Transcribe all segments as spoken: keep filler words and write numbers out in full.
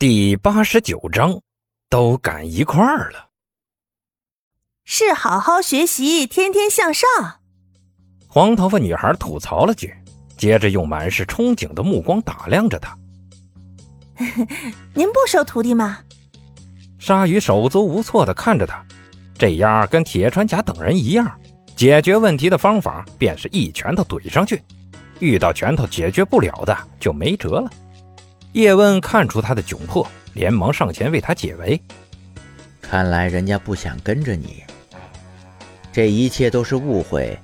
第八十九章，都赶一块儿了。是好好学习，天天向上。黄头发女孩吐槽了句，接着用满是憧憬的目光打量着他。您不收徒弟吗？鲨鱼手足无措地看着他，这丫跟铁穿甲等人一样，解决问题的方法便是一拳头怼上去，遇到拳头解决不了的就没辙了。叶问看出他的窘迫，连忙上前为他解围。看来人家不想跟着你，这一切都是误会，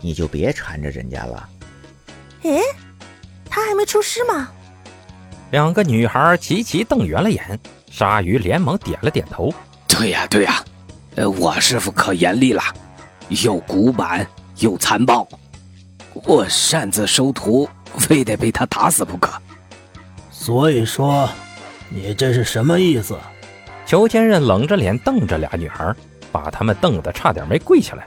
你就别缠着人家了。诶，他还没出师吗？两个女孩齐齐瞪圆了眼，鲨鱼连忙点了点头。对呀对呀，呃，我师父可严厉了，又古板又残暴，我擅自收徒，非得被他打死不可。所以说，你这是什么意思？裘千仞冷着脸瞪着俩女孩，把她们瞪得差点没跪下来。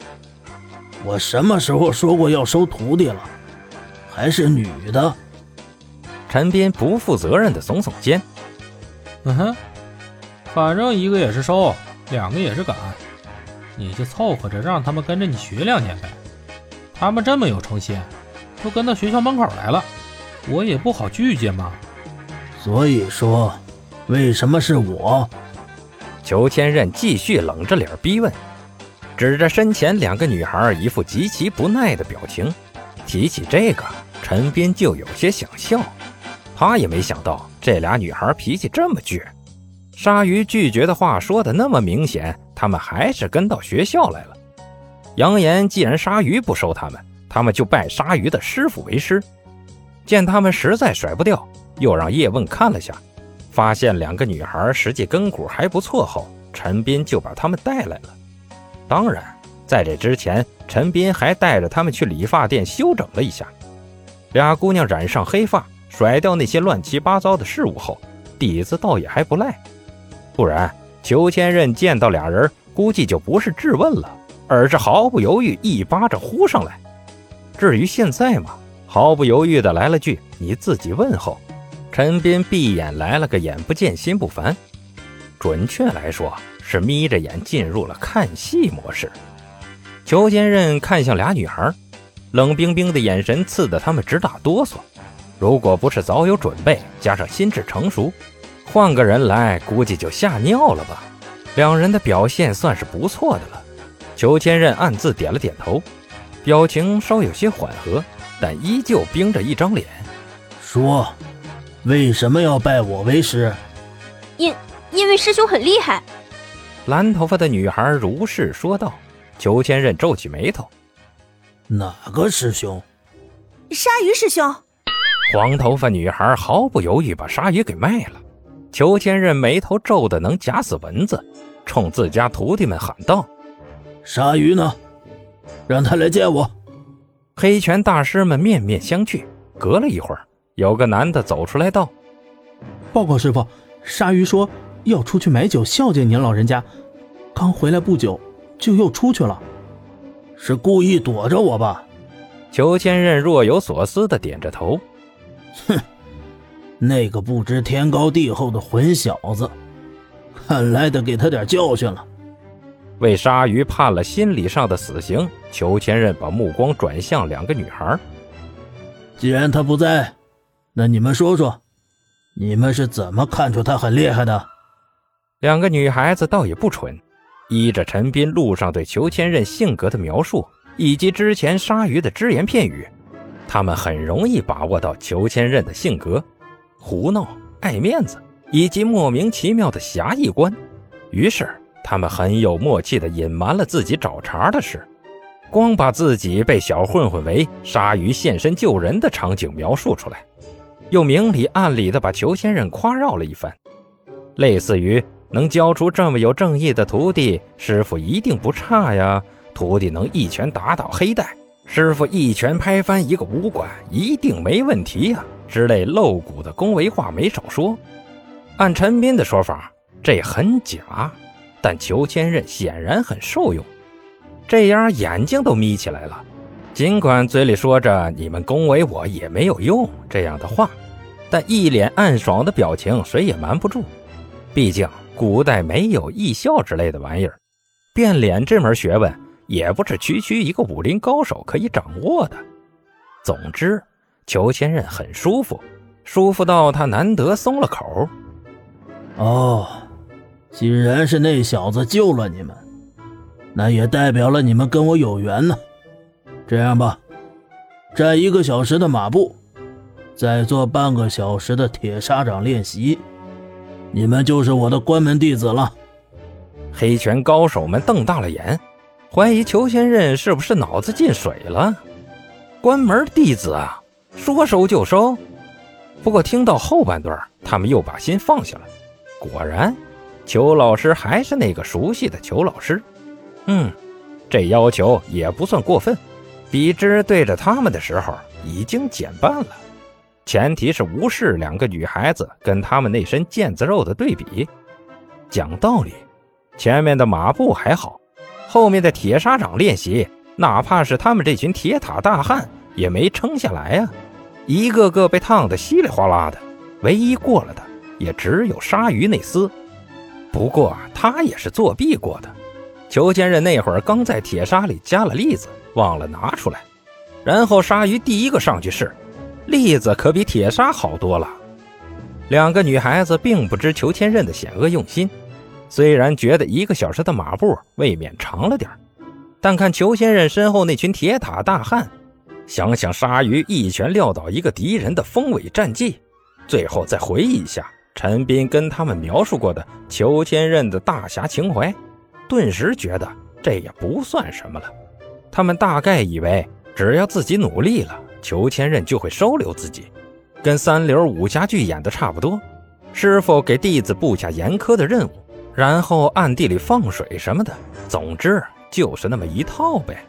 我什么时候说过要收徒弟了？还是女的？陈斌不负责任的耸耸肩。嗯哼，反正一个也是收，两个也是赶，你就凑合着让他们跟着你学两年呗。他们这么有诚心，都跟到学校门口来了，我也不好拒绝嘛。所以说，为什么是我？裘千仞继续冷着脸逼问，指着身前两个女孩一副极其不耐的表情。提起这个，陈斌就有些想笑，他也没想到这俩女孩脾气这么倔。鲨鱼拒绝的话说的那么明显，他们还是跟到学校来了，扬言既然鲨鱼不收他们，他们就拜鲨鱼的师父为师。见他们实在甩不掉，又让叶问看了下，发现两个女孩实际根骨还不错后，陈斌就把他们带来了。当然在这之前，陈斌还带着他们去理发店修整了一下。俩姑娘染上黑发，甩掉那些乱七八糟的事物后，底子倒也还不赖，不然裘千仞见到俩人估计就不是质问了，而是毫不犹豫一巴掌呼上来。至于现在嘛，毫不犹豫的来了句你自己问候，陈斌闭眼来了个眼不见心不烦，准确来说是眯着眼进入了看戏模式。裘千仞看向俩女孩，冷冰冰的眼神刺得他们直打哆嗦，如果不是早有准备加上心智成熟，换个人来估计就吓尿了吧。两人的表现算是不错的了，裘千仞暗自点了点头，表情稍有些缓和，但依旧冰着一张脸。说，为什么要拜我为师？因因为师兄很厉害。蓝头发的女孩如是说道。裘千仞皱起眉头。哪个师兄？鲨鱼师兄。黄头发女孩毫不犹豫把鲨鱼给卖了。裘千仞眉头皱得能夹死蚊子，冲自家徒弟们喊道：鲨鱼呢？让他来见我。黑拳大师们面面相觑，隔了一会儿，有个男的走出来道：报告师傅，鲨鱼说要出去买酒孝敬您老人家，刚回来不久就又出去了。是故意躲着我吧？裘千仞若有所思地点着头。哼，那个不知天高地厚的混小子，看来得给他点教训了。为鲨鱼判了心理上的死刑，裘千仞把目光转向两个女孩。既然他不在，那你们说说，你们是怎么看出他很厉害的？两个女孩子倒也不蠢，依着陈斌路上对裘千仞性格的描述，以及之前鲨鱼的只言片语，他们很容易把握到裘千仞的性格，胡闹、爱面子，以及莫名其妙的侠义观。于是他们很有默契地隐瞒了自己找茬的事，光把自己被小混混为鲨鱼现身救人的场景描述出来，又明里暗里地把裘千仞夸绕了一番，类似于能教出这么有正义的徒弟，师父一定不差呀，徒弟能一拳打倒黑带，师父一拳拍翻一个武馆，一定没问题呀之类露骨的恭维话没少说。按陈斌的说法，这很假，但裘千仞显然很受用，这丫眼睛都眯起来了。尽管嘴里说着你们恭维我也没有用这样的话，但一脸暗爽的表情谁也瞒不住，毕竟古代没有艺校之类的玩意儿，变脸这门学问也不是区区一个武林高手可以掌握的。总之裘千仞很舒服，舒服到他难得松了口。哦，既然是那小子救了你们，那也代表了你们跟我有缘呢。这样吧，站一个小时的马步，再做半个小时的铁砂掌练习，你们就是我的关门弟子了。黑拳高手们瞪大了眼，怀疑裘千仞是不是脑子进水了。关门弟子啊，说收就收。不过听到后半段，他们又把心放下了。果然，裘老师还是那个熟悉的裘老师。嗯，这要求也不算过分，比之对着他们的时候已经减半了。前提是无视两个女孩子跟他们那身腱子肉的对比。讲道理，前面的马步还好，后面的铁砂掌练习，哪怕是他们这群铁塔大汉也没撑下来啊，一个个被烫得稀里哗啦的，唯一过了的也只有鲨鱼那厮。不过、啊、他也是作弊过的，裘千仞那会儿刚在铁砂里加了栗子，忘了拿出来，然后鲨鱼第一个上去试。栗子可比铁砂好多了。两个女孩子并不知裘千仞的险恶用心，虽然觉得一个小时的马步未免长了点，但看裘千仞身后那群铁塔大汉，想想鲨鱼一拳撂倒一个敌人的锋伟战绩，最后再回忆一下陈斌跟他们描述过的裘千仞的大侠情怀，顿时觉得这也不算什么了。他们大概以为只要自己努力了，裘千仞就会收留自己，跟三流武侠剧演的差不多，师傅给弟子布下严苛的任务，然后暗地里放水什么的，总之就是那么一套呗。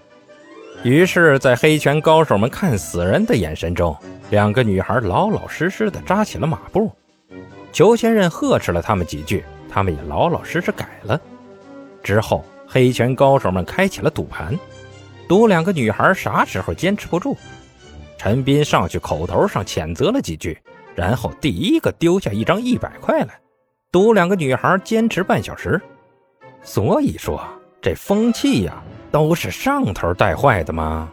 于是在黑拳高手们看死人的眼神中，两个女孩老老实实地扎起了马步。裘千仞呵斥了他们几句，他们也老老实实改了。之后黑拳高手们开启了赌盘，赌两个女孩啥时候坚持不住。陈斌上去口头上谴责了几句，然后第一个丢下一张一百块来，赌两个女孩坚持半小时。所以说这风气呀、啊，都是上头带坏的嘛。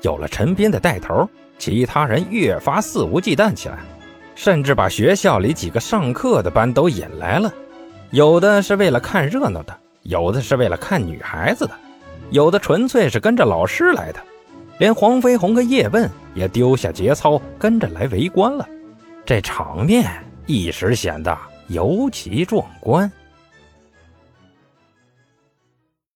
有了陈斌的带头，其他人越发肆无忌惮起来，甚至把学校里几个上课的班都引来了。有的是为了看热闹的，有的是为了看女孩子的，有的纯粹是跟着老师来的。连黄飞鸿跟叶问也丢下节操跟着来围观了，这场面一时显得尤其壮观。